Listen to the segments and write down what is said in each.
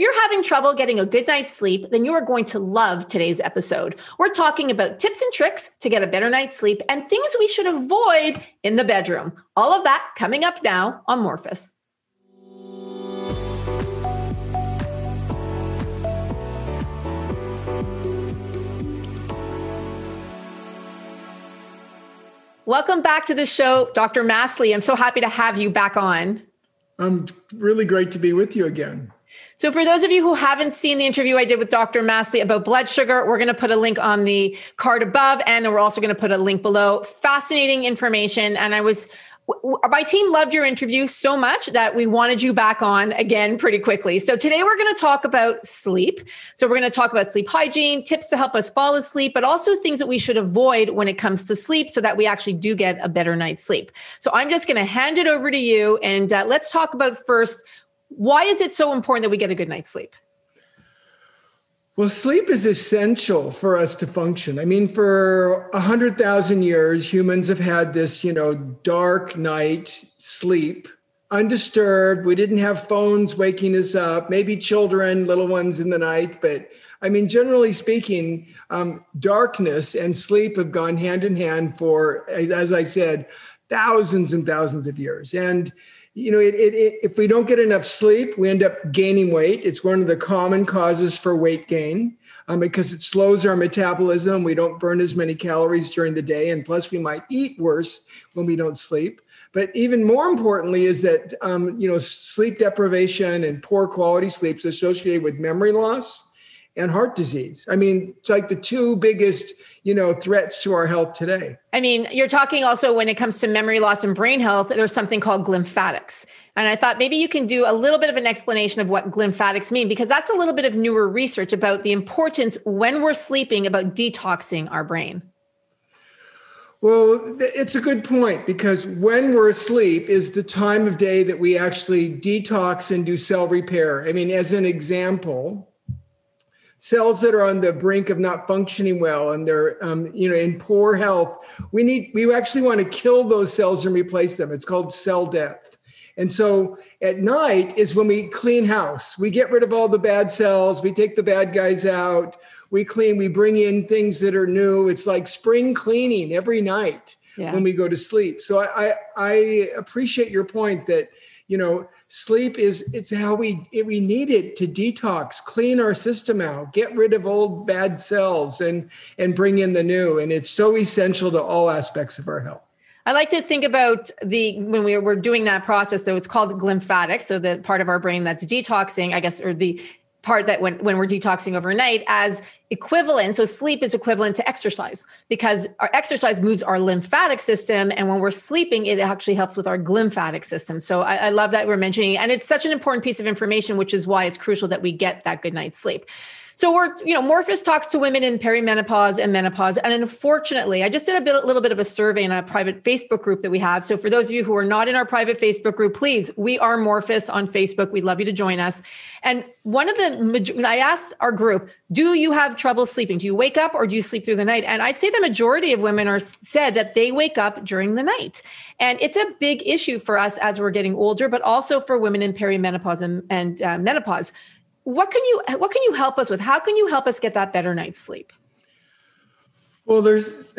If you're having trouble getting a good night's sleep, then you are going to love today's episode. We're talking about tips and tricks to get a better night's sleep and things we should avoid in the bedroom. All of that coming up now on Morpheus. Welcome back to the show, Dr. Masley. I'm so happy to have you back on. Really great to be with you again. So for those of you who haven't seen the interview I did with Dr. Masley about blood sugar, we're going to put a link on the card above, and then we're also going to put a link below. Fascinating information. And my team loved your interview so much that we wanted you back on again pretty quickly. So today we're going to talk about sleep. So we're going to talk about sleep hygiene, tips to help us fall asleep, but also things that we should avoid when it comes to sleep so that we actually do get a better night's sleep. So I'm just going to hand it over to you, and let's talk about first, why is it so important that we get a good night's sleep? Well, sleep is essential for us to function. I mean, for 100,000 years, humans have had this, dark night sleep, undisturbed. We didn't have phones waking us up, maybe children, little ones in the night. But I mean, generally speaking, darkness and sleep have gone hand in hand for, as I said, thousands and thousands of years. And if we don't get enough sleep, we end up gaining weight. It's one of the common causes for weight gain because it slows our metabolism. We don't burn as many calories during the day. And plus, we might eat worse when we don't sleep. But even more importantly is that, sleep deprivation and poor quality sleep is associated with memory loss and heart disease. I mean, it's like the two biggest, threats to our health today. I mean, you're talking also when it comes to memory loss and brain health, there's something called glymphatics. And I thought maybe you can do a little bit of an explanation of what glymphatics mean, because that's a little bit of newer research about the importance when we're sleeping about detoxing our brain. Well, it's a good point, because when we're asleep is the time of day that we actually detox and do cell repair. I mean, as an example, cells that are on the brink of not functioning well and they're, in poor health, we actually want to kill those cells and replace them. It's called cell death. And so at night is when we clean house. We get rid of all the bad cells. We take the bad guys out. We clean. We bring in things that are new. It's like spring cleaning every night when we go to sleep. So I appreciate your point that, sleep it's how we need it to detox, clean our system out, get rid of old bad cells and bring in the new. And it's so essential to all aspects of our health. I like to think about when we were doing that process, so it's called glymphatic. So the part of our brain that's detoxing, I guess, or the part that when we're detoxing overnight as equivalent. So sleep is equivalent to exercise because our exercise moves our lymphatic system. And when we're sleeping, it actually helps with our glymphatic system. So I love that we're mentioning, and it's such an important piece of information, which is why it's crucial that we get that good night's sleep. So Morpheus talks to women in perimenopause and menopause. And unfortunately, I just did a little bit of a survey in a private Facebook group that we have. So for those of you who are not in our private Facebook group, please, we are Morpheus on Facebook. We'd love you to join us. And I asked our group, do you have trouble sleeping? Do you wake up or do you sleep through the night? And I'd say the majority of women said that they wake up during the night. And it's a big issue for us as we're getting older, but also for women in perimenopause and menopause. What can you help us with? How can you help us get that better night's sleep? Well, there's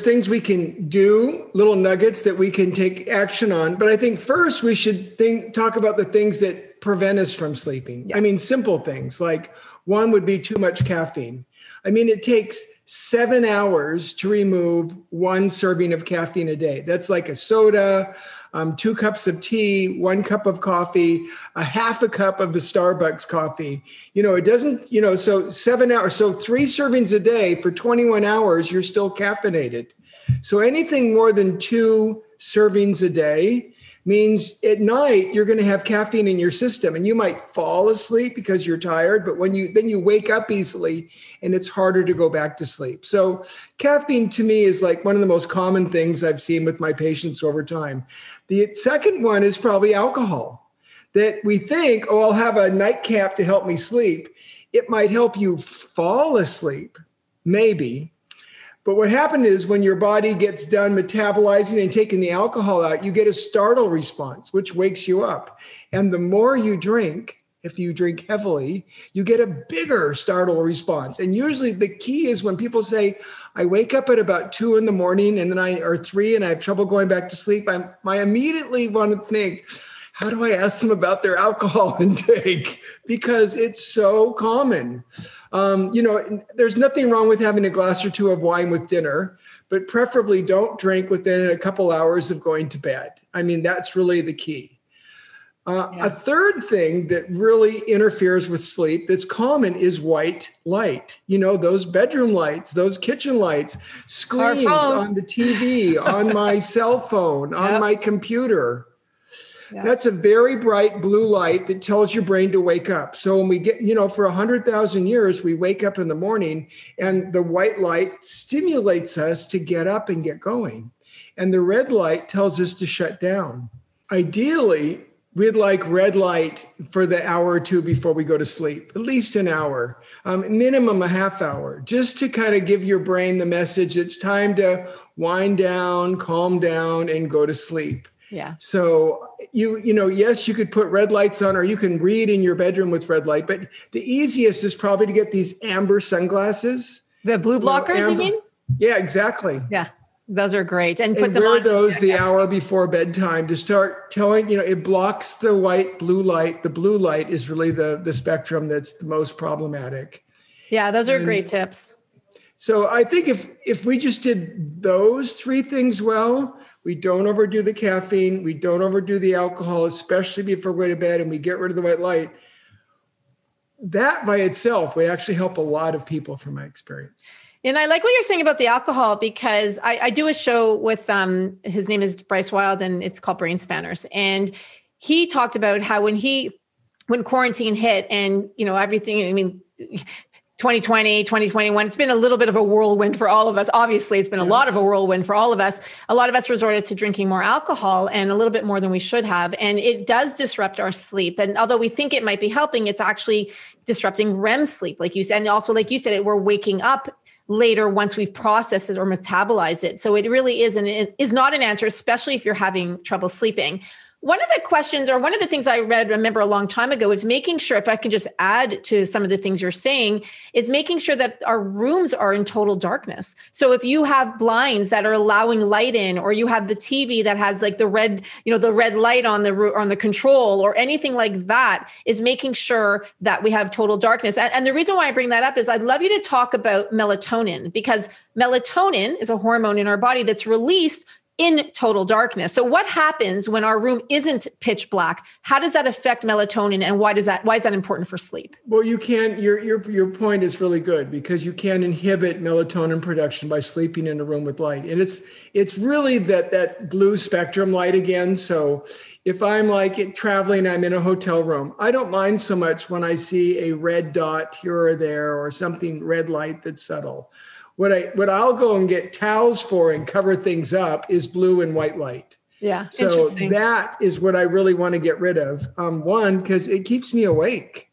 things we can do, little nuggets that we can take action on. But I think first we should talk about the things that prevent us from sleeping. Yeah. I mean, simple things like one would be too much caffeine. I mean, it takes 7 hours to remove one serving of caffeine a day. That's like a soda, 2 cups of tea, 1 cup of coffee, a half a cup of the Starbucks coffee. It doesn't, so 7 hours, so 3 servings a day for 21 hours, you're still caffeinated. So anything more than 2 servings a day means at night you're going to have caffeine in your system, and you might fall asleep because you're tired, but then you wake up easily and it's harder to go back to sleep. So caffeine to me is like one of the most common things I've seen with my patients over time. The second one is probably alcohol, that we think, I'll have a nightcap to help me sleep. It might help you fall asleep, maybe. But what happened is when your body gets done metabolizing and taking the alcohol out, you get a startle response, which wakes you up. And the more you drink, if you drink heavily, you get a bigger startle response. And usually the key is when people say, I wake up at about 2 in the morning and then or 3 and I have trouble going back to sleep, I immediately want to think, how do I ask them about their alcohol intake? Because it's so common. There's nothing wrong with having a glass or two of wine with dinner, but preferably don't drink within a couple hours of going to bed. I mean, that's really the key. A third thing that really interferes with sleep that's common is white light. You know, those bedroom lights, those kitchen lights, screens on the TV, on my cell phone, on my computer. Yeah. That's a very bright blue light that tells your brain to wake up. So when we get, for 100,000 years, we wake up in the morning and the white light stimulates us to get up and get going. And the red light tells us to shut down. Ideally, we'd like red light for the hour or two before we go to sleep, at least an hour, minimum a half hour, just to kind of give your brain the message it's time to wind down, calm down, and go to sleep. Yeah. So, yes, you could put red lights on or you can read in your bedroom with red light, but the easiest is probably to get these amber sunglasses. The blue blockers, you mean? Yeah, exactly. Yeah. Those are great. And put them on. Wear those the hour before bedtime to start telling, it blocks the white blue light. The blue light is really the spectrum that's the most problematic. Yeah, those are great tips. So I think if we just did those three things well, we don't overdo the caffeine, we don't overdo the alcohol, especially before we go to bed, and we get rid of the white light, that by itself would actually help a lot of people from my experience. And I like what you're saying about the alcohol, because I do a show with, his name is Bryce Wild, and it's called Brain Spanners. And he talked about how when quarantine hit and, everything, 2020, 2021, it's been a little bit of a whirlwind for all of us. Obviously, it's been a lot of a whirlwind for all of us. A lot of us resorted to drinking more alcohol and a little bit more than we should have. And it does disrupt our sleep. And although we think it might be helping, it's actually disrupting REM sleep, like you said. And also, like you said, we're waking up later once we've processed it or metabolized it. So it really is not an answer, especially if you're having trouble sleeping. One of the questions, or one of the things I remember a long time ago, is making sure, if I can just add to some of the things you're saying, is making sure that our rooms are in total darkness. So if you have blinds that are allowing light in, or you have the TV that has like the red light on the control, or anything like that, is making sure that we have total darkness. And the reason why I bring that up is I'd love you to talk about melatonin, because melatonin is a hormone in our body that's released in total darkness. So what happens when our room isn't pitch black? How does that affect melatonin, and why is that important for sleep? Well, you can, your point is really good, because you can inhibit melatonin production by sleeping in a room with light. And it's really that blue spectrum light again. So if I'm traveling, I'm in a hotel room, I don't mind so much when I see a red dot here or there, or something red light that's subtle. What I'll go and get towels for and cover things up is blue and white light. Yeah, so that is what I really want to get rid of. One, because it keeps me awake,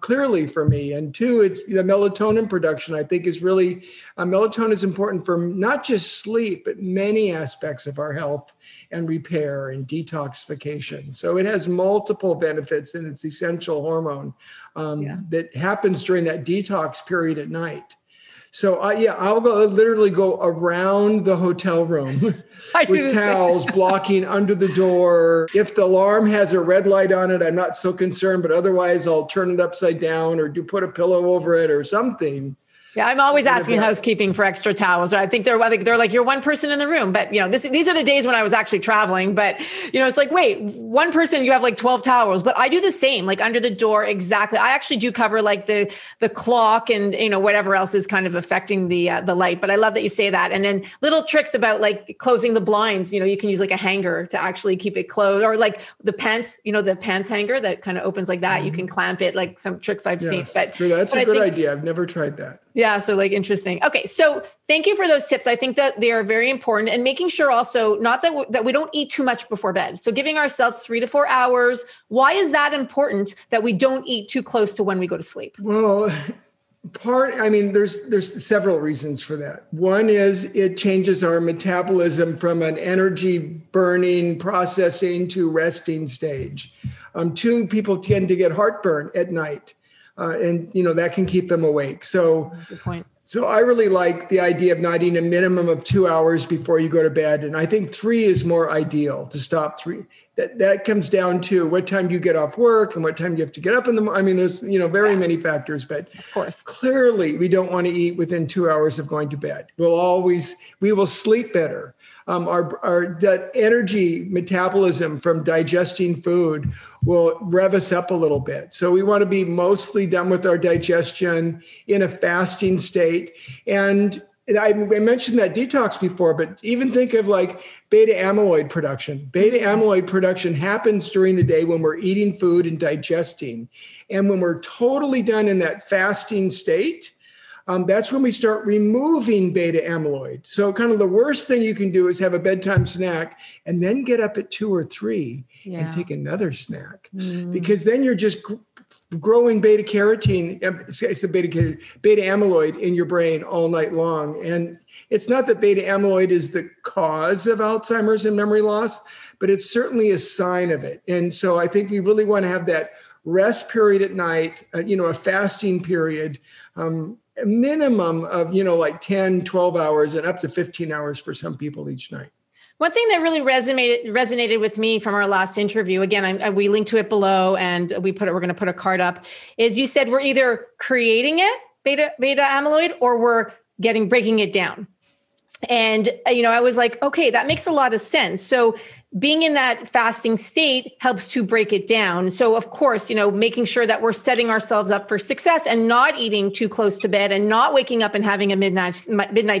clearly for me. And two, it's the melatonin production, I think, is really, melatonin is important for not just sleep, but many aspects of our health and repair and detoxification. So it has multiple benefits, and it's essential hormone that happens during that detox period at night. So I'll literally go around the hotel room with towels blocking under the door. If the alarm has a red light on it, I'm not so concerned, but otherwise I'll turn it upside down or put a pillow over it or something. Yeah, I'm always asking housekeeping for extra towels. I think they're like, you're one person in the room, but these are the days when I was actually traveling. But it's like, wait, one person, you have 12 towels. But I do the same, under the door, exactly. I actually do cover the clock and whatever else is kind of affecting the light. But I love that you say that. And then little tricks about closing the blinds. You can use a hanger to actually keep it closed, or the pants hanger that kind of opens like that. Mm-hmm. You can clamp it. Some tricks I've seen. But sure, that's a good idea. I've never tried that. Yeah. So interesting. Okay. So thank you for those tips. I think that they are very important, and making sure also that we don't eat too much before bed. So giving ourselves 3 to 4 hours. Why is that important, that we don't eat too close to when we go to sleep? Well, I mean, there's several reasons for that. One is it changes our metabolism from an energy burning, processing to resting stage. Two, people tend to get heartburn at night, and you know that can keep them awake. So, good point. So I really like the idea of not eating a minimum of 2 hours before you go to bed, and I think 3 is more ideal to stop 3. That comes down to what time do you get off work and what time do you have to get up in the morning. I mean, there's, you know, very many factors, but of course, clearly we don't want to eat within 2 hours of going to bed. We will sleep better. That energy metabolism from digesting food will rev us up a little bit. So we want to be mostly done with our digestion in a fasting state. And I mentioned that detox before, but even think of like beta amyloid production. Beta amyloid production happens during the day when we're eating food and digesting. And when we're totally done in that fasting state, that's when we start removing beta amyloid. So kind of the worst thing you can do is have a bedtime snack and then get up at 2 or 3 and take another snack, because then you're just growing beta carotene, beta amyloid in your brain all night long. And it's not that beta amyloid is the cause of Alzheimer's and memory loss, but it's certainly a sign of it. And so I think we really want to have that rest period at night, a fasting period, a minimum of, 10, 12 hours and up to 15 hours for some people each night. One thing that really resonated with me from our last interview, again, we linked to it below and we're going to put a card up, is you said we're either creating it, beta amyloid, or we're breaking it down. And, I was like, okay, that makes a lot of sense. So being in that fasting state helps to break it down. So of course, making sure that we're setting ourselves up for success and not eating too close to bed and not waking up and having a midnight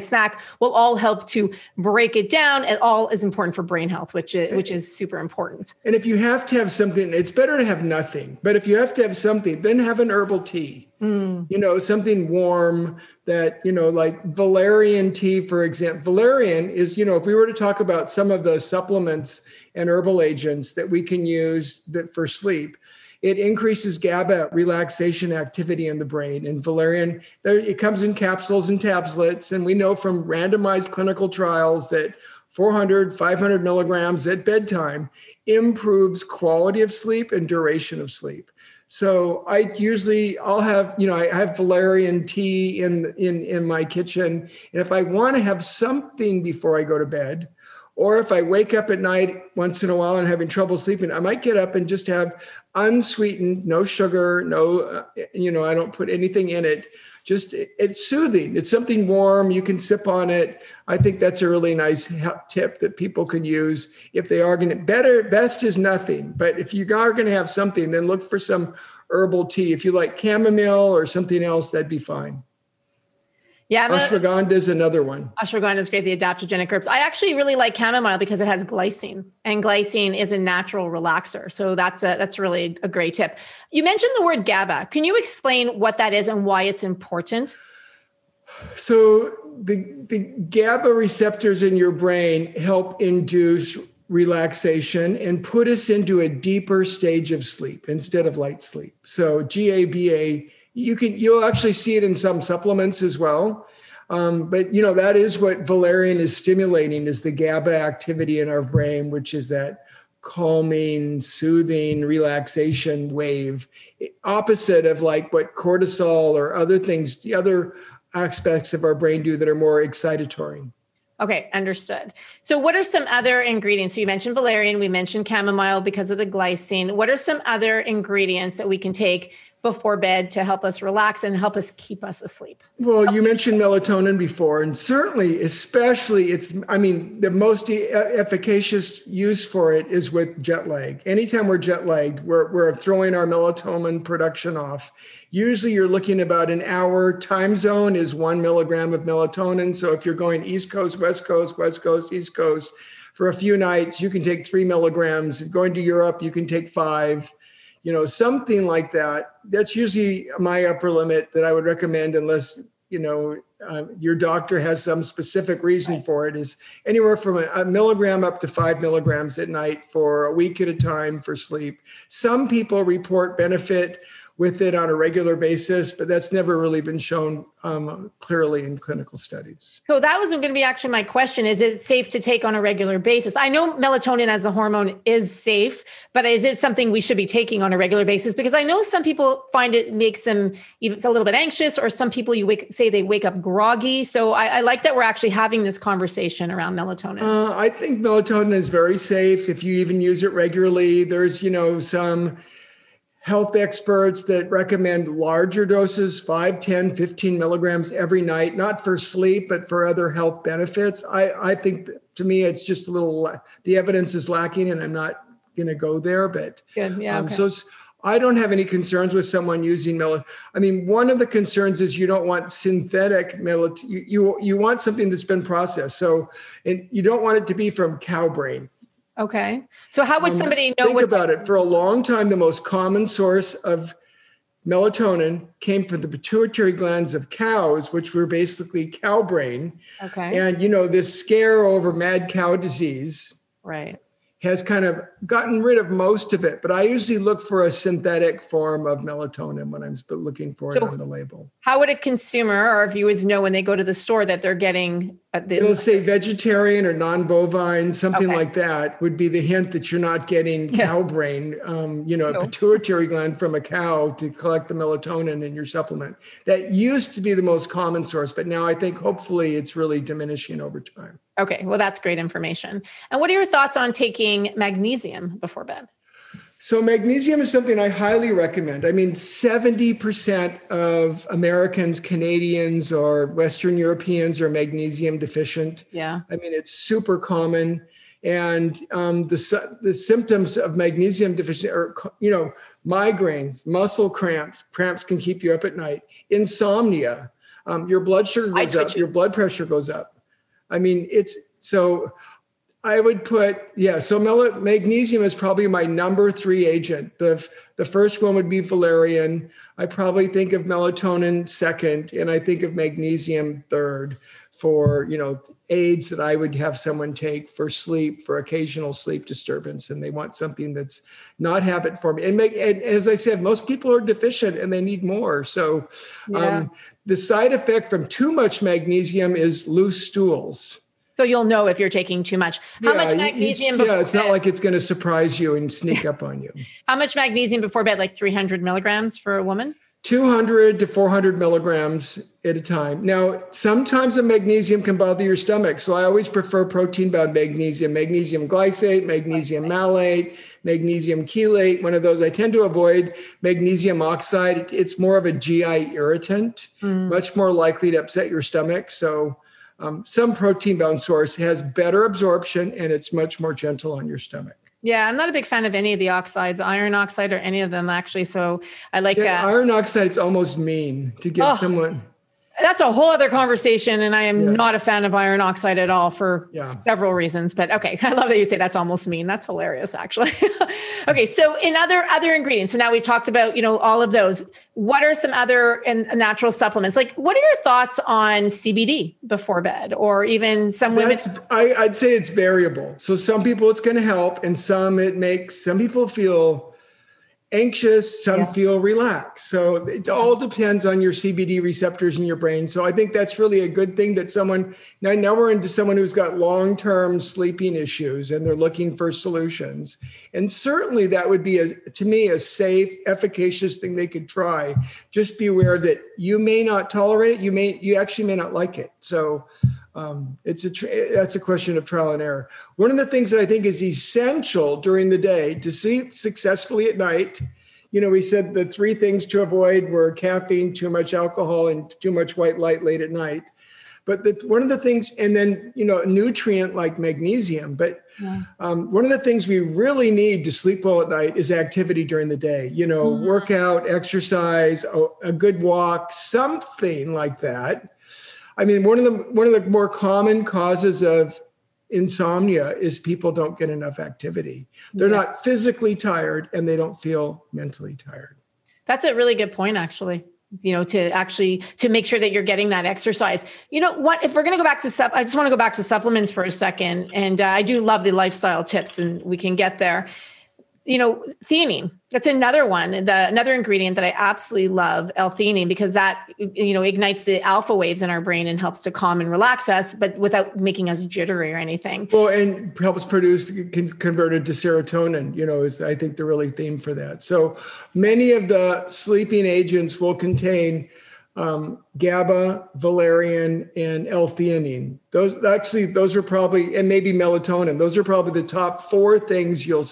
snack will all help to break it down. It all is important for brain health, which is super important. And if you have to have something, it's better to have nothing, but if you have to have something, then have an herbal tea. Something warm that, like valerian tea, for example. Valerian is, if we were to talk about some of the supplements and herbal agents that we can use for sleep, it increases GABA relaxation activity in the brain. And valerian, it comes in capsules and tablets. And we know from randomized clinical trials that 400, 500 milligrams at bedtime improves quality of sleep and duration of sleep. So I'll have, I have valerian tea in my kitchen. And if I want to have something before I go to bed, or if I wake up at night once in a while and having trouble sleeping, I might get up and just have unsweetened, no sugar, no, I don't put anything in it. Just, it's soothing. It's something warm. You can sip on it. I think that's a really nice tip that people can use if they are going to. Best is nothing. But if you are going to have something, then look for some herbal tea. If you like chamomile or something else, that'd be fine. Yeah, ashwagandha is another one. Ashwagandha is great, the adaptogenic herbs. I actually really like chamomile because it has glycine, and glycine is a natural relaxer. So that's really a great tip. You mentioned the word GABA. Can you explain what that is and why it's important? So the GABA receptors in your brain help induce relaxation and put us into a deeper stage of sleep instead of light sleep. So GABA. You'll actually see it in some supplements as well. But that is what valerian is stimulating, is the GABA activity in our brain, which is that calming, soothing, relaxation wave, opposite of like what cortisol or other things, the other aspects of our brain do that are more excitatory. Okay, understood. So what are some other ingredients? So you mentioned valerian, we mentioned chamomile because of the glycine. What are some other ingredients that we can take before bed to help us relax and help us keep us asleep? Well, you mentioned melatonin before, and certainly, especially the most efficacious use for it is with jet lag. Anytime we're jet lagged, we're throwing our melatonin production off. Usually you're looking about an hour. Time zone is 1 milligram of melatonin. So if you're going East Coast, West Coast, West Coast, East Coast, for a few nights, you can take 3 milligrams. Going to Europe, you can take 5. Something like that. That's usually my upper limit that I would recommend, unless, your doctor has some specific reason for it, is anywhere from a milligram up to 5 milligrams at night for a week at a time for sleep. Some people report benefit with it on a regular basis, but that's never really been shown clearly in clinical studies. So that was going to be actually my question. Is it safe to take on a regular basis? I know melatonin as a hormone is safe, but is it something we should be taking on a regular basis? Because I know some people find it makes them even a little bit anxious, or some people say they wake up groggy. So I like that we're actually having this conversation around melatonin. I think melatonin is very safe if you even use it regularly. There's, some health experts that recommend larger doses, 5, 10, 15 milligrams every night, not for sleep, but for other health benefits. I think, to me, it's just a little, the evidence is lacking, and I'm not going to go there. But good. Yeah, okay. So I don't have any concerns with someone using melatonin. I mean, one of the concerns is you don't want synthetic melatonin. You want something that's been processed. So you don't want it to be from cow brain. Okay. So how would somebody know? Think about it. For a long time, the most common source of melatonin came from the pituitary glands of cows, which were basically cow brain. Okay. And, this scare over mad cow disease right. has kind of gotten rid of most of it. But I usually look for a synthetic form of melatonin when I'm looking for it on the label. How would a consumer or viewers know when they go to the store that they're getting... It'll say vegetarian or non-bovine, something okay. like that would be the hint that you're not getting cow brain, a pituitary gland from a cow to collect the melatonin in your supplement. That used to be the most common source, but now I think hopefully it's really diminishing over time. Okay, well, that's great information. And what are your thoughts on taking magnesium before bed? So magnesium is something I highly recommend. I mean, 70% of Americans, Canadians, or Western Europeans are magnesium deficient. Yeah. I mean, it's super common. And the symptoms of magnesium deficiency are, migraines, muscle cramps. Cramps can keep you up at night. Insomnia. Your blood sugar goes up. Your blood pressure goes up. I mean, I would put, magnesium is probably my number 3 agent. The first one would be valerian. I probably think of melatonin second, and I think of magnesium third for, aids that I would have someone take for sleep, for occasional sleep disturbance, and they want something that's not habit forming. And as I said, most people are deficient and they need more. So the side effect from too much magnesium is loose stools. So you'll know if you're taking too much. How much magnesium before bed? Yeah, it's not like it's going to surprise you and sneak up on you. How much magnesium before bed? Like 300 milligrams for a woman? 200 to 400 milligrams at a time. Now, sometimes the magnesium can bother your stomach. So I always prefer protein-bound magnesium, magnesium glycate, magnesium malate, magnesium chelate. One of those I tend to avoid. Magnesium oxide, it's more of a GI irritant, much more likely to upset your stomach. So... some protein-bound source has better absorption, and it's much more gentle on your stomach. Yeah, I'm not a big fan of any of the oxides, iron oxide or any of them, actually. So I like that. Iron oxide is almost mean to give someone. That's a whole other conversation, and I am not a fan of iron oxide at all for several reasons. But okay, I love that you say that's almost mean. That's hilarious, actually. Okay, so in other ingredients, so now we've talked about all of those. What are some other natural supplements? Like, what are your thoughts on CBD before bed, or even some women? I'd say it's variable. So some people it's going to help, and some people feel anxious, some feel relaxed. So it all depends on your CBD receptors in your brain. So I think that's really a good thing that someone, now we're into someone who's got long-term sleeping issues and they're looking for solutions. And certainly that would be, to me, a safe, efficacious thing they could try. Just be aware that you may not tolerate it. You actually may not like it. So that's a question of trial and error. One of the things that I think is essential during the day to sleep successfully at night, we said the 3 things to avoid were caffeine, too much alcohol, and too much white light late at night. But one of the things, and then, nutrient like magnesium, but one of the things we really need to sleep well at night is activity during the day, workout, exercise, a good walk, something like that. I mean, one of the more common causes of insomnia is people don't get enough activity. They're not physically tired, and they don't feel mentally tired. That's a really good point, actually. To make sure that you're getting that exercise. You know what, if we're going to go back to I just want to go back to supplements for a second. And I do love the lifestyle tips, and we can get there. You know, theanine, that's another one, another ingredient that I absolutely love, L-theanine, because that, you know, ignites the alpha waves in our brain and helps to calm and relax us, but without making us jittery or anything. Well, and helps produce, converted to serotonin, you know, is I think the really theme for that. So many of the sleeping agents will contain GABA, valerian, and L-theanine. Those are probably, and maybe melatonin, those are probably the top four things you'll,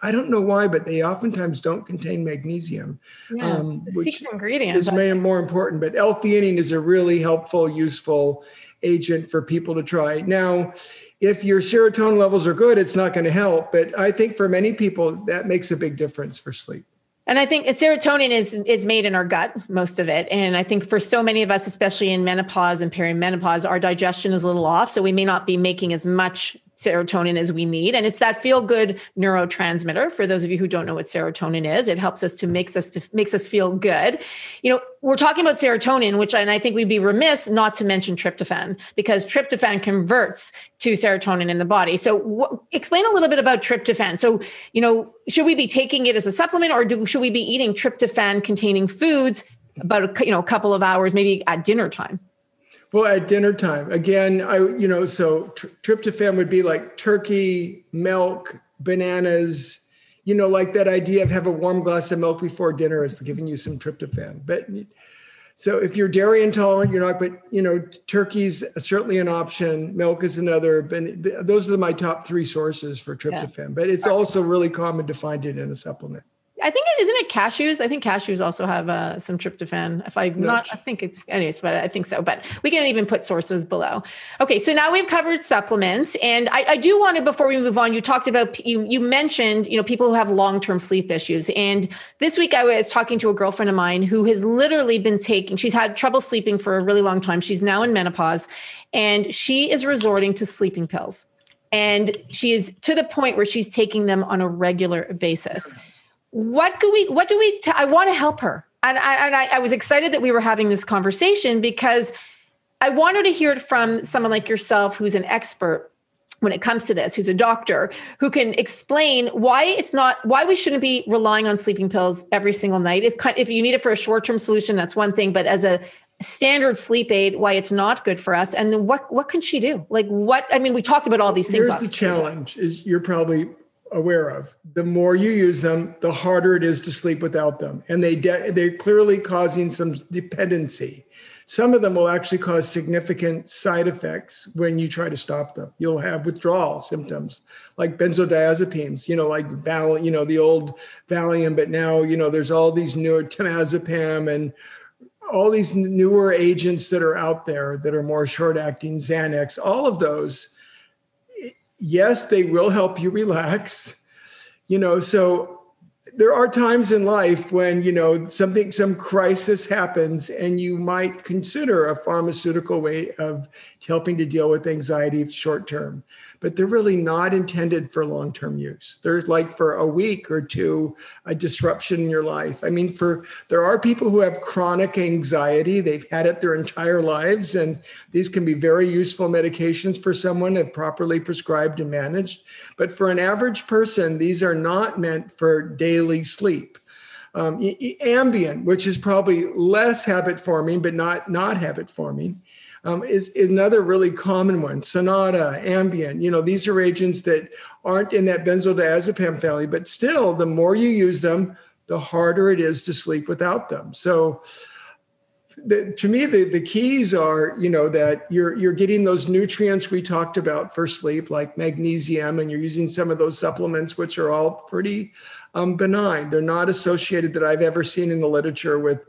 I don't know why, but they oftentimes don't contain magnesium, which is more important. But L-theanine is a really helpful, useful agent for people to try. Now, if your serotonin levels are good, it's not going to help. But I think for many people, that makes a big difference for sleep. And I think serotonin is made in our gut, most of it. And I think for so many of us, especially in menopause and perimenopause, our digestion is a little off. So we may not be making as much serotonin as we need. And it's that feel-good neurotransmitter. For those of you who don't know what serotonin is, it helps us makes us feel good. You know, we're talking about serotonin, and I think we'd be remiss not to mention tryptophan, because tryptophan converts to serotonin in the body. So explain a little bit about tryptophan. So, you know, should we be taking it as a supplement, or should we be eating tryptophan containing foods about, a couple of hours, maybe at dinner time? Well, at dinner time, again, tryptophan would be like turkey, milk, bananas, like that idea of have a warm glass of milk before dinner is giving you some tryptophan. But so if you're dairy intolerant, you're not, but turkey's certainly an option. Milk is another, but those are my top three sources for tryptophan, but it's also really common to find it in a supplement. I think isn't it cashews? I think cashews also have some tryptophan. I think so. But we can even put sources below. Okay, so now we've covered supplements, and I do want to, before we move on, you mentioned people who have long-term sleep issues, and this week I was talking to a girlfriend of mine who has literally been she's had trouble sleeping for a really long time. She's now in menopause, and she is resorting to sleeping pills, and she is to the point where she's taking them on a regular basis. I want to help her. And I was excited that we were having this conversation, because I wanted to hear it from someone like yourself, who's an expert when it comes to this, who's a doctor, who can explain why we shouldn't be relying on sleeping pills every single night. If you need it for a short-term solution, that's one thing, but as a standard sleep aid, why it's not good for us. And then what can she do? We talked about all these things. Here's the challenge is you're probably aware of. The more you use them, the harder it is to sleep without them. And they're clearly causing some dependency. Some of them will actually cause significant side effects when you try to stop them. You'll have withdrawal symptoms like benzodiazepines, like Valium, the old Valium, but now, there's all these newer temazepam and all these newer agents that are out there that are more short-acting, Xanax, all of those. Yes, they will help you relax. So there are times in life when, some crisis happens and you might consider a pharmaceutical way of helping to deal with anxiety short term, but they're really not intended for long-term use. They're like for a week or two, a disruption in your life. I mean, there are people who have chronic anxiety. They've had it their entire lives, and these can be very useful medications for someone if properly prescribed and managed. But for an average person, these are not meant for daily sleep. Ambien, which is probably less habit-forming, but not habit-forming, is another really common one. Sonata, Ambien, these are agents that aren't in that benzodiazepam family, but still, the more you use them, the harder it is to sleep without them. So to me, the keys are, that you're getting those nutrients we talked about for sleep, like magnesium, and you're using some of those supplements, which are all pretty benign. They're not associated that I've ever seen in the literature with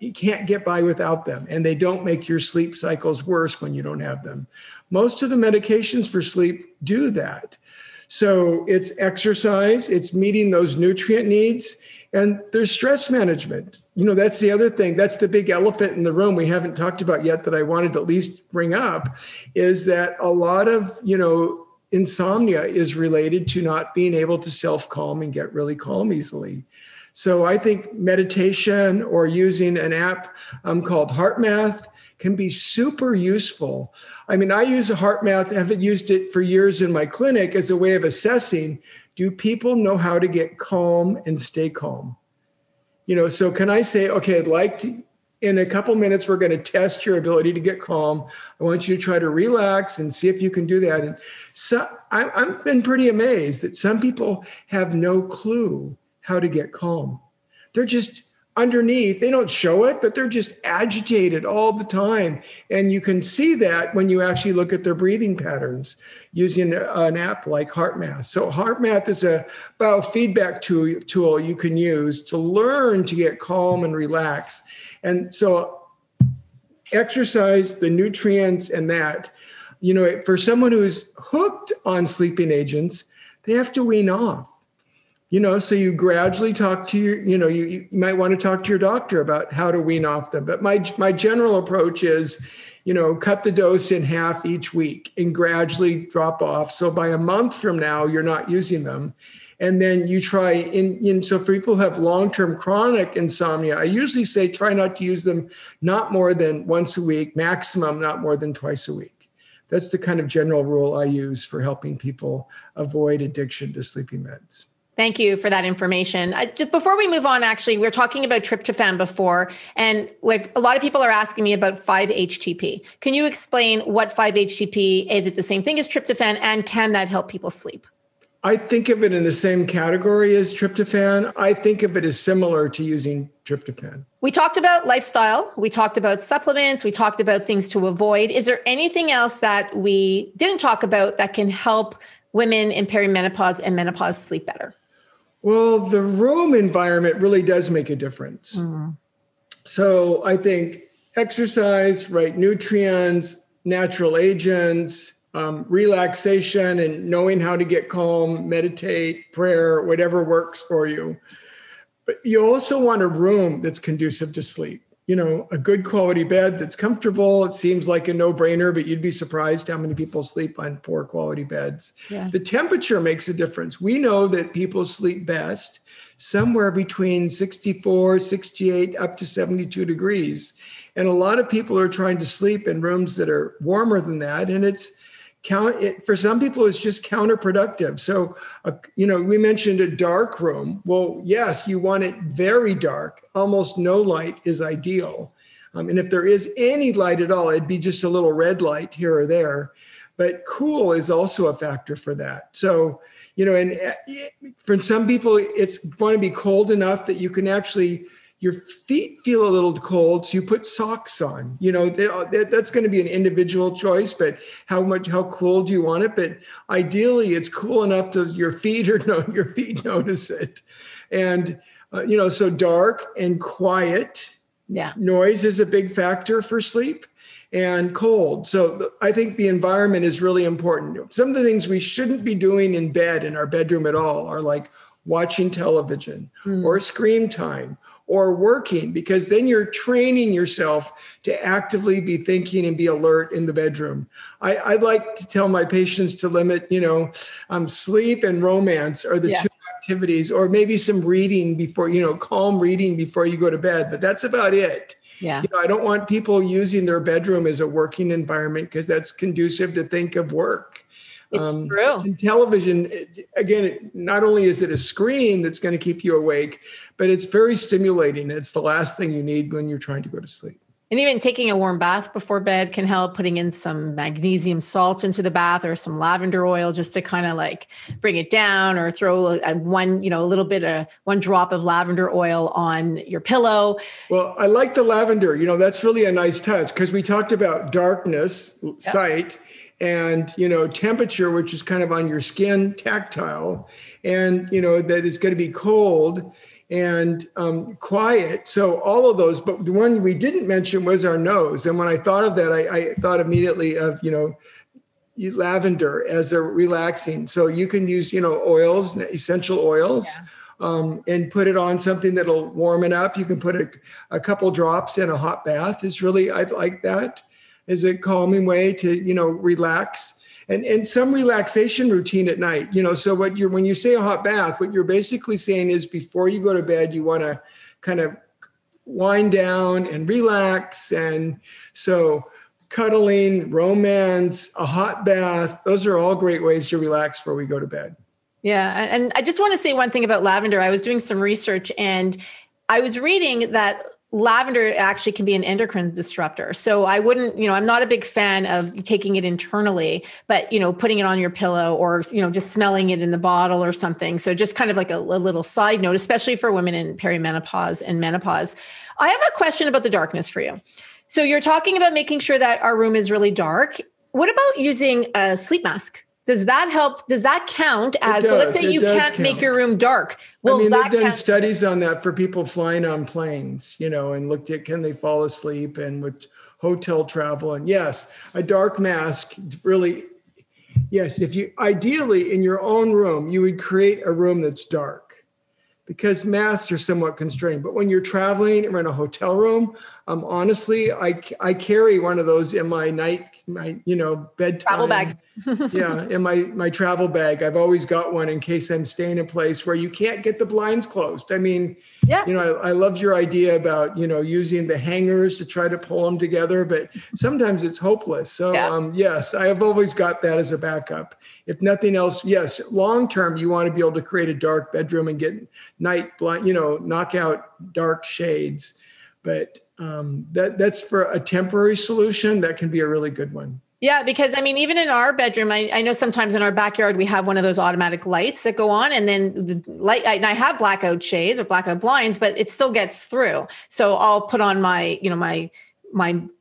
you can't get by without them, and they don't make your sleep cycles worse when you don't have them. Most of the medications for sleep do that. So it's exercise, it's meeting those nutrient needs, and there's stress management. That's the other thing. That's the big elephant in the room we haven't talked about yet that I wanted to at least bring up, is that a lot of, insomnia is related to not being able to self-calm and get really calm easily. So I think meditation or using an app called HeartMath can be super useful. I mean, I use HeartMath. I haven't used it for years in my clinic as a way of assessing, do people know how to get calm and stay calm? You know, so can I say, okay, I'd like to, in a couple minutes, we're going to test your ability to get calm. I want you to try to relax and see if you can do that. And so I've been pretty amazed that some people have no clue how to get calm. They're just underneath. They don't show it, but they're just agitated all the time. And you can see that when you actually look at their breathing patterns using an app like HeartMath. So HeartMath is a biofeedback tool you can use to learn to get calm and relax. And so exercise, the nutrients and that, you know, for someone who's hooked on sleeping agents, they have to wean off. You know, so you gradually talk to your, you know, you might want to talk to your doctor about how to wean off them. But my general approach is, you know, cut the dose in half each week and gradually drop off. So by a month from now, you're not using them. And then you try so for people who have long-term chronic insomnia, I usually say try not to use them not more than once a week, maximum not more than twice a week. That's the kind of general rule I use for helping people avoid addiction to sleeping meds. Thank you for that information. Before we move on, actually, we were talking about tryptophan before, and a lot of people are asking me about 5-HTP. Can you explain what 5-HTP is? Is it the same thing as tryptophan, and can that help people sleep? I think of it in the same category as tryptophan. I think of it as similar to using tryptophan. We talked about lifestyle. We talked about supplements. We talked about things to avoid. Is there anything else that we didn't talk about that can help women in perimenopause and menopause sleep better? Well, the room environment really does make a difference. Mm-hmm. So I think exercise, right, nutrients, natural agents, relaxation, and knowing how to get calm, meditate, prayer, whatever works for you. But you also want a room that's conducive to sleep. You know, a good quality bed that's comfortable. It seems like a no-brainer, but you'd be surprised how many people sleep on poor quality beds. Yeah. The temperature makes a difference. We know that people sleep best somewhere between 64, 68, up to 72 degrees. And a lot of people are trying to sleep in rooms that are warmer than that. And for some people, it's just counterproductive. So, you know, we mentioned a dark room. Well, yes, you want it very dark. Almost no light is ideal. And if there is any light at all, it'd be just a little red light here or there. But cool is also a factor for that. So, you know, and for some people, it's going to be cold enough that you can actually, your feet feel a little cold, so you put socks on. You know, that's going to be an individual choice, but how cool do you want it? But ideally, it's cool enough that your feet notice it. And, you know, so dark and quiet. Yeah. Noise is a big factor for sleep, and cold. So I think the environment is really important. Some of the things we shouldn't be doing in bed, in our bedroom at all, are like watching television or screen time, or working, because then you're training yourself to actively be thinking and be alert in the bedroom. I like to tell my patients to limit, you know, sleep and romance are the two activities, or maybe some reading before, you know, calm reading before you go to bed, but that's about it. Yeah. You know, I don't want people using their bedroom as a working environment, because that's conducive to think of work. It's true. And television, again, not only is it a screen that's going to keep you awake, but it's very stimulating. It's the last thing you need when you're trying to go to sleep. And even taking a warm bath before bed can help, putting in some magnesium salt into the bath or some lavender oil just to kind of like bring it down, or throw one drop of lavender oil on your pillow. Well, I like the lavender. You know, that's really a nice touch, because we talked about darkness, sight, and, you know, temperature, which is kind of on your skin, tactile, and, you know, that it's going to be cold and quiet. So all of those, but the one we didn't mention was our nose. And when I thought of that, I thought immediately of, you know, lavender as a relaxing. So you can use, you know, oils, essential oils, and put it on something that'll warm it up. You can put a couple drops in a hot bath. It's really, I like that as a calming way to, you know, relax, and some relaxation routine at night. You know, so when you say a hot bath, what you're basically saying is before you go to bed, you want to kind of wind down and relax. And so cuddling, romance, a hot bath, those are all great ways to relax before we go to bed. Yeah. And I just want to say one thing about lavender. I was doing some research and I was reading that lavender actually can be an endocrine disruptor. So I wouldn't, I'm not a big fan of taking it internally, but, putting it on your pillow or, just smelling it in the bottle or something. So just kind of like a little side note, especially for women in perimenopause and menopause. I have a question about the darkness for you. So you're talking about making sure that our room is really dark. What about using a sleep mask? Does that help? Does that count as, so let's say you can't make your room dark. Well, I mean, they've done studies on that for people flying on planes, and looked at, can they fall asleep and with hotel travel? And yes, a dark mask really, yes. If you ideally in your own room, you would create a room that's dark because masks are somewhat constrained. But when you're traveling or in a hotel room, honestly, I carry one of those in my bedtime travel bag. Yeah, in my travel bag. I've always got one in case I'm staying in a place where you can't get the blinds closed. I mean, yeah. I loved your idea about, using the hangers to try to pull them together, but sometimes it's hopeless. So yeah. Yes, I have always got that as a backup. If nothing else, yes, long-term, you want to be able to create a dark bedroom and get night blind, knock out dark shades. But that's for a temporary solution. That can be a really good one. Yeah, because even in our bedroom, I know sometimes in our backyard, we have one of those automatic lights that go on and then the light, and I have blackout shades or blackout blinds, but it still gets through. So I'll put on my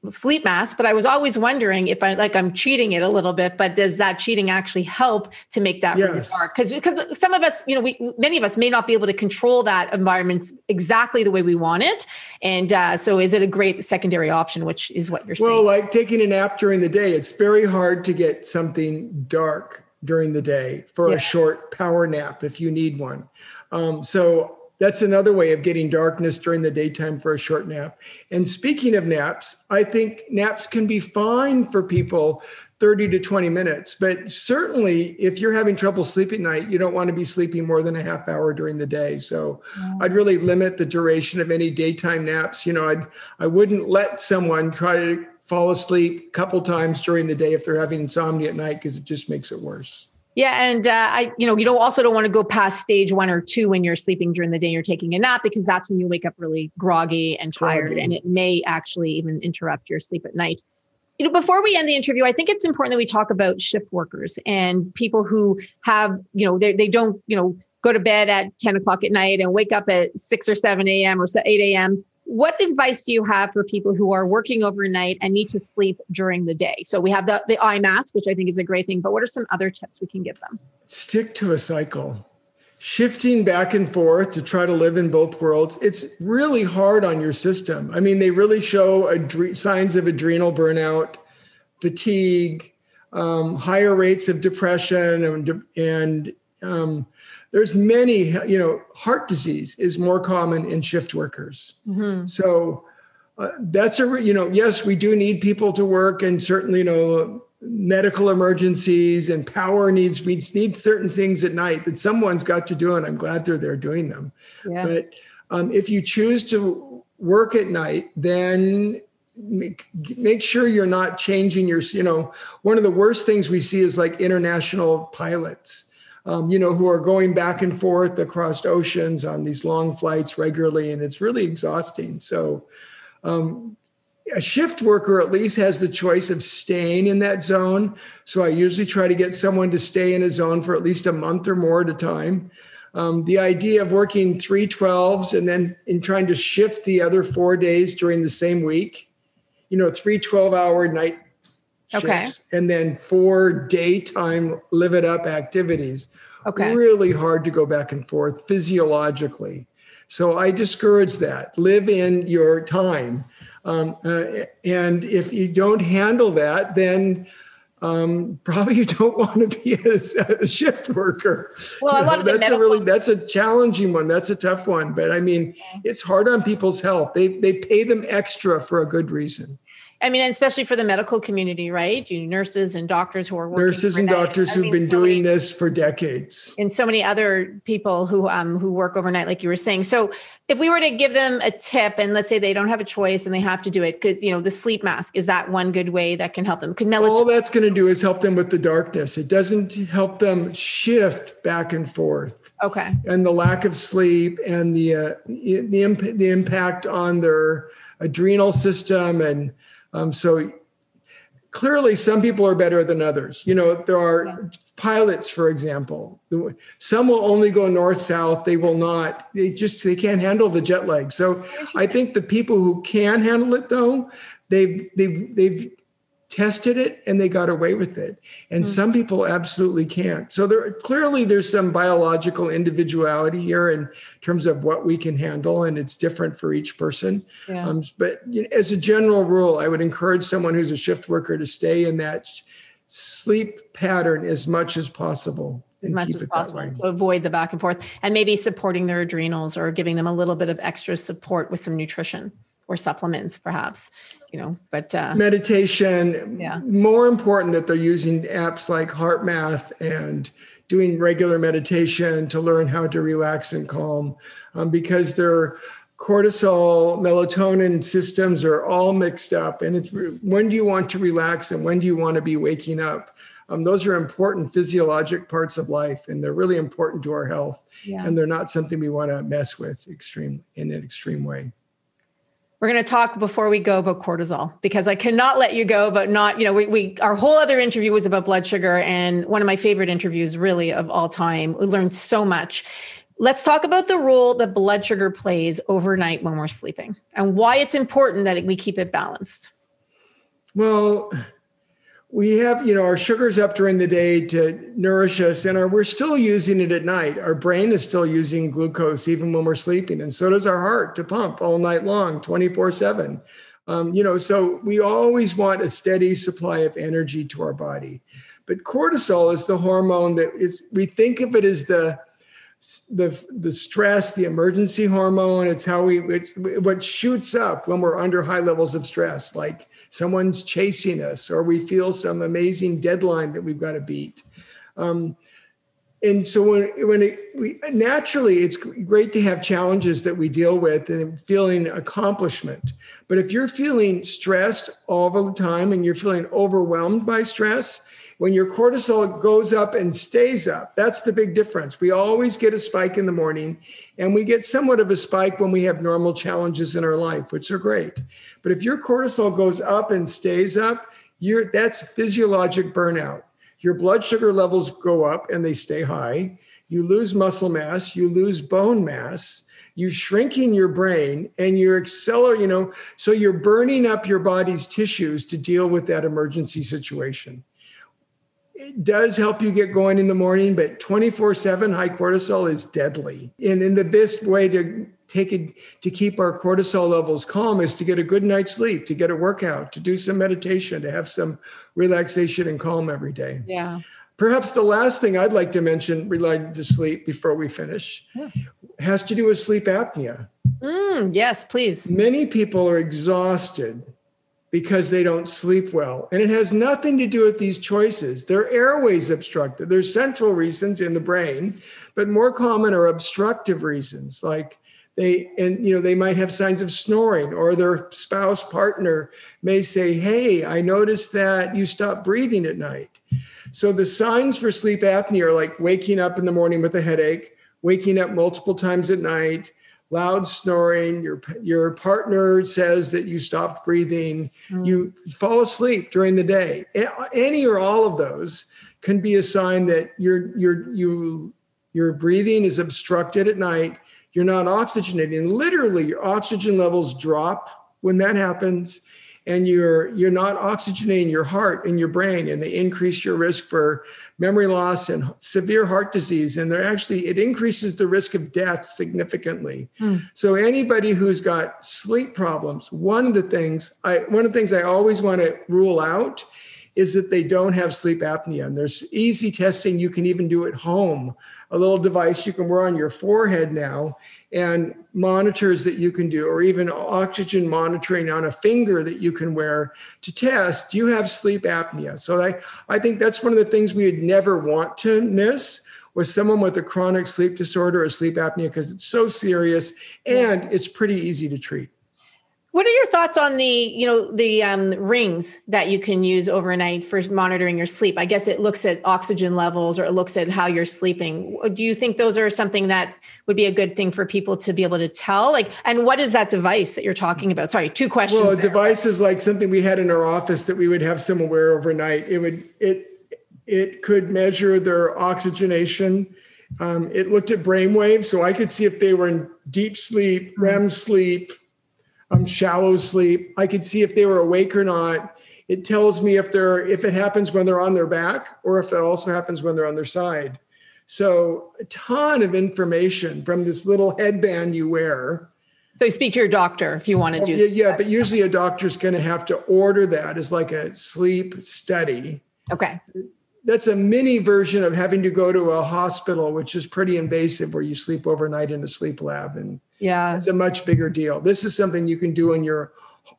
sleep mask, but I was always wondering if I'm cheating it a little bit, but does that cheating actually help to make that room dark? Because some of us, many of us may not be able to control that environment exactly the way we want it. And so is it a great secondary option, which is what you're saying? Well, like taking a nap during the day, it's very hard to get something dark during the day for a short power nap if you need one. So that's another way of getting darkness during the daytime for a short nap. And speaking of naps, I think naps can be fine for people 30 to 20 minutes. But certainly if you're having trouble sleeping at night, you don't want to be sleeping more than a half hour during the day. So I'd really limit the duration of any daytime naps. I wouldn't let someone try to fall asleep a couple times during the day if they're having insomnia at night, because it just makes it worse. Yeah. And you also don't want to go past stage 1 or 2 when you're sleeping during the day, you're taking a nap, because that's when you wake up really groggy and tired. And it may actually even interrupt your sleep at night. Before we end the interview, I think it's important that we talk about shift workers and people who have, they don't, go to bed at 10 o'clock at night and wake up at 6 or 7 a.m. or 8 a.m. What advice do you have for people who are working overnight and need to sleep during the day? So we have the eye mask, which I think is a great thing, but what are some other tips we can give them? Stick to a cycle. Shifting back and forth to try to live in both worlds, it's really hard on your system. They really show signs of adrenal burnout, fatigue, higher rates of depression, and there's many, heart disease is more common in shift workers. Mm-hmm. So that's yes, we do need people to work, and certainly, medical emergencies and power needs certain things at night that someone's got to do, and I'm glad they're there doing them. Yeah. But if you choose to work at night, then make sure you're not changing your, one of the worst things we see is like international pilots. Who are going back and forth across oceans on these long flights regularly, and it's really exhausting. So a shift worker at least has the choice of staying in that zone. So I usually try to get someone to stay in a zone for at least a month or more at a time. The idea of working 3 12s and then in trying to shift the other 4 days during the same week, 3 12-hour night shifts, okay, and then 4 daytime live it up activities. Okay. Really hard to go back and forth physiologically. So I discourage that. Live in your time. And if you don't handle that, then probably you don't want to be a shift worker. Well, that's a challenging one. That's a tough one. But it's hard on people's health. They pay them extra for a good reason. I mean, especially for the medical community, right? You nurses and doctors who are working. Nurses and doctors who've been doing this for decades. And so many other people who work overnight, like you were saying. So if we were to give them a tip, and let's say they don't have a choice and they have to do it, because, you know, the sleep mask, is that one good way that can help them? All that's going to do is help them with the darkness. It doesn't help them shift back and forth. Okay. And the lack of sleep and the impact on their adrenal system and... So clearly some people are better than others. You know, there are pilots, for example, some will only go north-south. They will not, they can't handle the jet lag. So I think the people who can handle it though, they've tested it and they got away with it. And some people absolutely can't. So there's some biological individuality here in terms of what we can handle, and it's different for each person. Yeah. But as a general rule, I would encourage someone who's a shift worker to stay in that sleep pattern as much as possible. As much as possible. So avoid the back and forth, and maybe supporting their adrenals or giving them a little bit of extra support with some nutrition or supplements perhaps, you know, but meditation, more important that they're using apps like HeartMath and doing regular meditation to learn how to relax and calm, because their cortisol, melatonin systems are all mixed up. And it's when do you want to relax and when do you want to be waking up? Those are important physiologic parts of life, and they're really important to our health. Yeah. And they're not something we want to mess with in an extreme way. We're going to talk before we go about cortisol, because I cannot let you go, but not, you know, we our whole other interview was about blood sugar, and one of my favorite interviews really of all time. We learned so much. Let's talk about the role that blood sugar plays overnight when we're sleeping and why it's important that we keep it balanced. Well, we have, you know, our sugars up during the day to nourish us, and we're still using it at night. Our brain is still using glucose even when we're sleeping, and so does our heart to pump all night long, 24/7. You know, so we always want a steady supply of energy to our body. But cortisol is the hormone that is, we think of it as the stress, the emergency hormone. It's what shoots up when we're under high levels of stress, like someone's chasing us, or we feel some amazing deadline that we've got to beat. And so naturally, it's great to have challenges that we deal with and feeling accomplishment. But if you're feeling stressed all the time and you're feeling overwhelmed by stress, when your cortisol goes up and stays up, that's the big difference. We always get a spike in the morning, and we get somewhat of a spike when we have normal challenges in our life, which are great. But if your cortisol goes up and stays up, that's physiologic burnout. Your blood sugar levels go up and they stay high. You lose muscle mass, you lose bone mass, you're shrinking your brain, and you're accelerating, you know, so you're burning up your body's tissues to deal with that emergency situation. It does help you get going in the morning, but 24/7 high cortisol is deadly. And the best way to keep our cortisol levels calm is to get a good night's sleep, to get a workout, to do some meditation, to have some relaxation and calm every day. Yeah. Perhaps the last thing I'd like to mention related to sleep before we finish has to do with sleep apnea. Yes, please. Many people are exhausted because they don't sleep well. And it has nothing to do with these choices. Their airways obstructed. There's central reasons in the brain, but more common are obstructive reasons, like they might have signs of snoring, or their spouse partner may say, "Hey, I noticed that you stopped breathing at night." So the signs for sleep apnea are like waking up in the morning with a headache, waking up multiple times at night, loud snoring, your partner says that you stopped breathing, you fall asleep during the day. Any or all of those can be a sign that your breathing is obstructed at night, you're not oxygenating. Literally, your oxygen levels drop when that happens, and you're not oxygenating your heart and your brain, and they increase your risk for memory loss and severe heart disease. And it increases the risk of death significantly. So anybody who's got sleep problems, one of the things I always want to rule out is that they don't have sleep apnea. And there's easy testing you can even do at home, a little device you can wear on your forehead now, and monitors that you can do, or even oxygen monitoring on a finger that you can wear to test, do you have sleep apnea? So I think that's one of the things we would never want to miss with someone with a chronic sleep disorder or sleep apnea, because it's so serious and it's pretty easy to treat. What are your thoughts on the, rings that you can use overnight for monitoring your sleep? I guess it looks at oxygen levels, or it looks at how you're sleeping. Do you think those are something that would be a good thing for people to be able to tell? Like, and what is that device that you're talking about? Sorry, two questions. Well, a device is like something we had in our office that we would have someone wear overnight. It could measure their oxygenation. It looked at brain waves, so I could see if they were in deep sleep, REM sleep, shallow sleep. I could see if they were awake or not. It tells me if it happens when they're on their back, or if it also happens when they're on their side. So a ton of information from this little headband you wear. So you speak to your doctor if you want to do that. Yeah, but usually a doctor's going to have to order that as like a sleep study. Okay. That's a mini version of having to go to a hospital, which is pretty invasive, where you sleep overnight in a sleep lab. And yeah, it's a much bigger deal. This is something you can do in your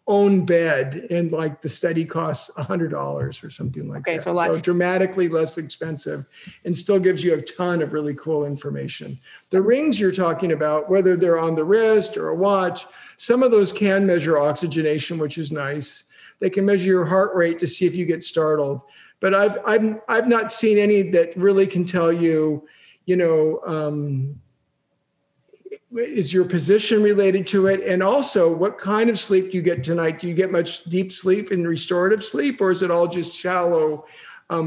own bed, and like the study costs $100 or something like that. So dramatically less expensive, and still gives you a ton of really cool information. The rings you're talking about, whether they're on the wrist or a watch, some of those can measure oxygenation, which is nice. They can measure your heart rate to see if you get startled. But I've not seen any that really can tell you, is your position related to it? And also, what kind of sleep do you get tonight? Do you get much deep sleep and restorative sleep, or is it all just shallow,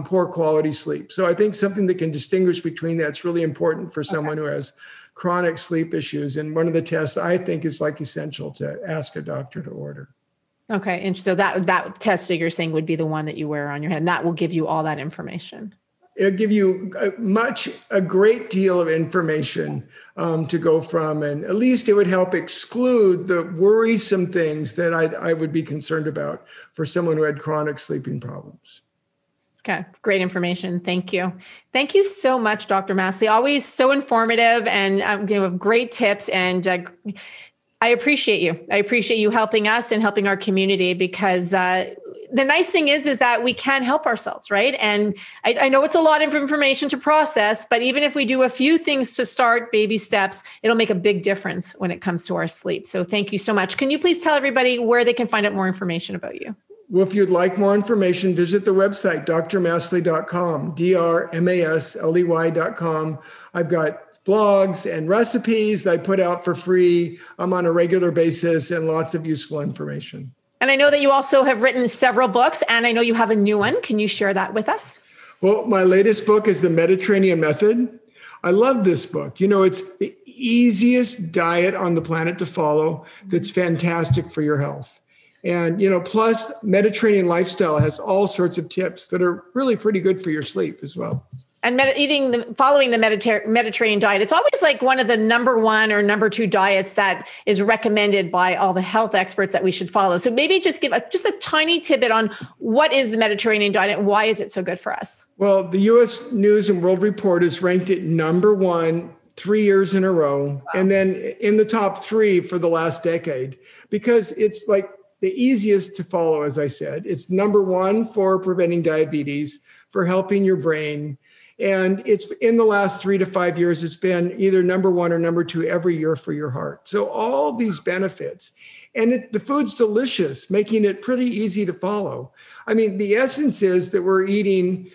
poor quality sleep? So I think something that can distinguish between that's really important for someone who has chronic sleep issues. And one of the tests I think is like essential to ask a doctor to order. Okay. And so that test that you're saying would be the one that you wear on your head, and that will give you all that information. It'll give you a great deal of information to go from, and at least it would help exclude the worrisome things that I would be concerned about for someone who had chronic sleeping problems. Okay. Great information. Thank you. Thank you so much, Dr. Masley. Always so informative, and great tips, and I appreciate you. I appreciate you helping us and helping our community, because the nice thing is that we can help ourselves, right? And I know it's a lot of information to process, but even if we do a few things to start, baby steps, it'll make a big difference when it comes to our sleep. So thank you so much. Can you please tell everybody where they can find out more information about you? Well, if you'd like more information, visit the website, drmasley.com, drmasley.com. I've got blogs and recipes that I put out for free on a regular basis, and lots of useful information. And I know that you also have written several books, and I know you have a new one. Can you share that with us? Well, my latest book is The Mediterranean Method. I love this book. It's the easiest diet on the planet to follow that's fantastic for your health. And, plus Mediterranean lifestyle has all sorts of tips that are really pretty good for your sleep as well. And following the Mediterranean diet, it's always like one of the number one or number two diets that is recommended by all the health experts that we should follow. So maybe just give a tiny tidbit on what is the Mediterranean diet and why is it so good for us? Well, the U.S. News and World Report has ranked it number one 3 years in a row. Wow. And then in the top three for the last decade, because it's like the easiest to follow, as I said. It's number one for preventing diabetes, for helping your brain. And it's in the last 3 to 5 years, it's been either number one or number two every year for your heart. So all these benefits, and the food's delicious, making it pretty easy to follow. I mean, the essence is that we're eating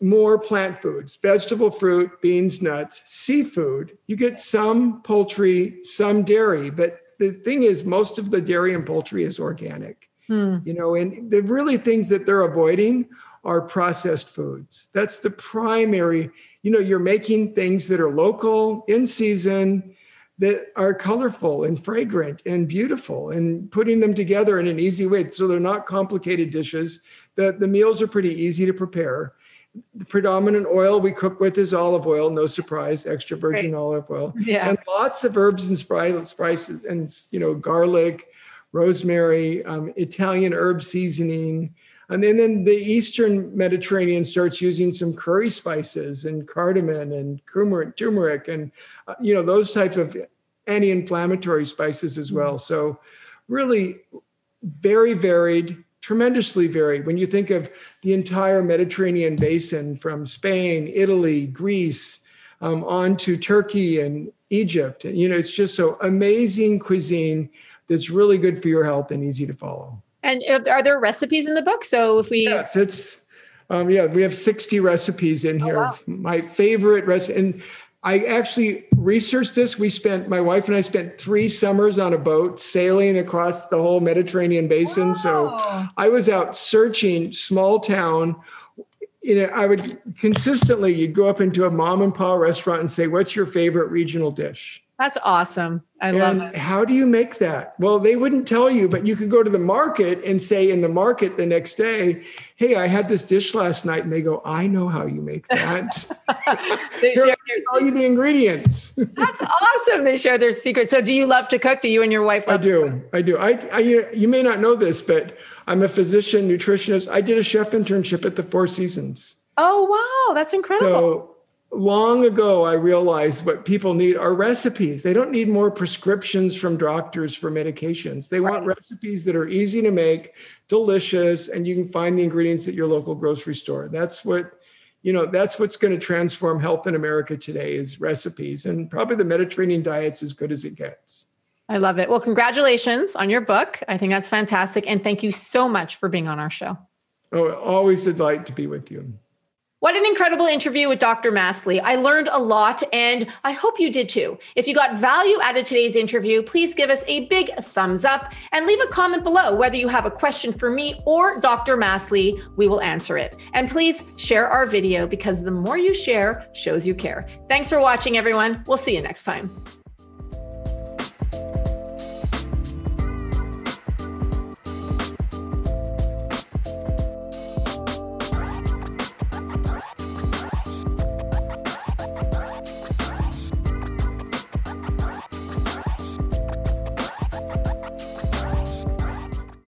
more plant foods, vegetable, fruit, beans, nuts, seafood. You get some poultry, some dairy, but the thing is most of the dairy and poultry is organic, and the really things that they're avoiding are processed foods. That's the primary, you're making things that are local, in season, that are colorful and fragrant and beautiful, and putting them together in an easy way. So they're not complicated dishes. The meals are pretty easy to prepare. The predominant oil we cook with is olive oil, no surprise, extra virgin olive oil. Yeah. And lots of herbs and spices and, garlic, rosemary, Italian herb seasoning. And then the Eastern Mediterranean starts using some curry spices and cardamom and turmeric and, you know, those types of anti-inflammatory spices as well. So really very varied, tremendously varied. When you think of the entire Mediterranean basin from Spain, Italy, Greece, on to Turkey and Egypt, you know, it's just so amazing cuisine that's really good for your health and easy to follow. And are there recipes in the book? So if we... Yes, it's, we have 60 recipes in here. Oh, wow. My favorite recipe. And I actually researched this. My wife and I spent 3 summers on a boat sailing across the whole Mediterranean basin. Wow. So I was out searching small town. You know, I would consistently, you'd go up into a mom and pop restaurant and say, what's your favorite regional dish? That's awesome. I love it. How do you make that? Well, they wouldn't tell you, but you could go to the market and say in the market the next day, hey, I had this dish last night. And they go, I know how you make that. They tell you the ingredients. That's awesome. They share their secrets. So do you love to cook? Do you and your wife love to cook? I do. You may not know this, but I'm a physician, nutritionist. I did a chef internship at the Four Seasons. Oh, wow. That's incredible. So, long ago, I realized what people need are recipes. They don't need more prescriptions from doctors for medications. They want recipes that are easy to make, delicious, and you can find the ingredients at your local grocery store. That's what, you know, that's what's going to transform health in America today is recipes. And probably the Mediterranean diet's as good as it gets. I love it. Well, congratulations on your book. I think that's fantastic. And thank you so much for being on our show. Oh, always a delight to be with you. What an incredible interview with Dr. Masley. I learned a lot, and I hope you did too. If you got value out of today's interview, please give us a big thumbs up and leave a comment below whether you have a question for me or Dr. Masley. We will answer it. And please share our video because the more you share shows you care. Thanks for watching, everyone. We'll see you next time.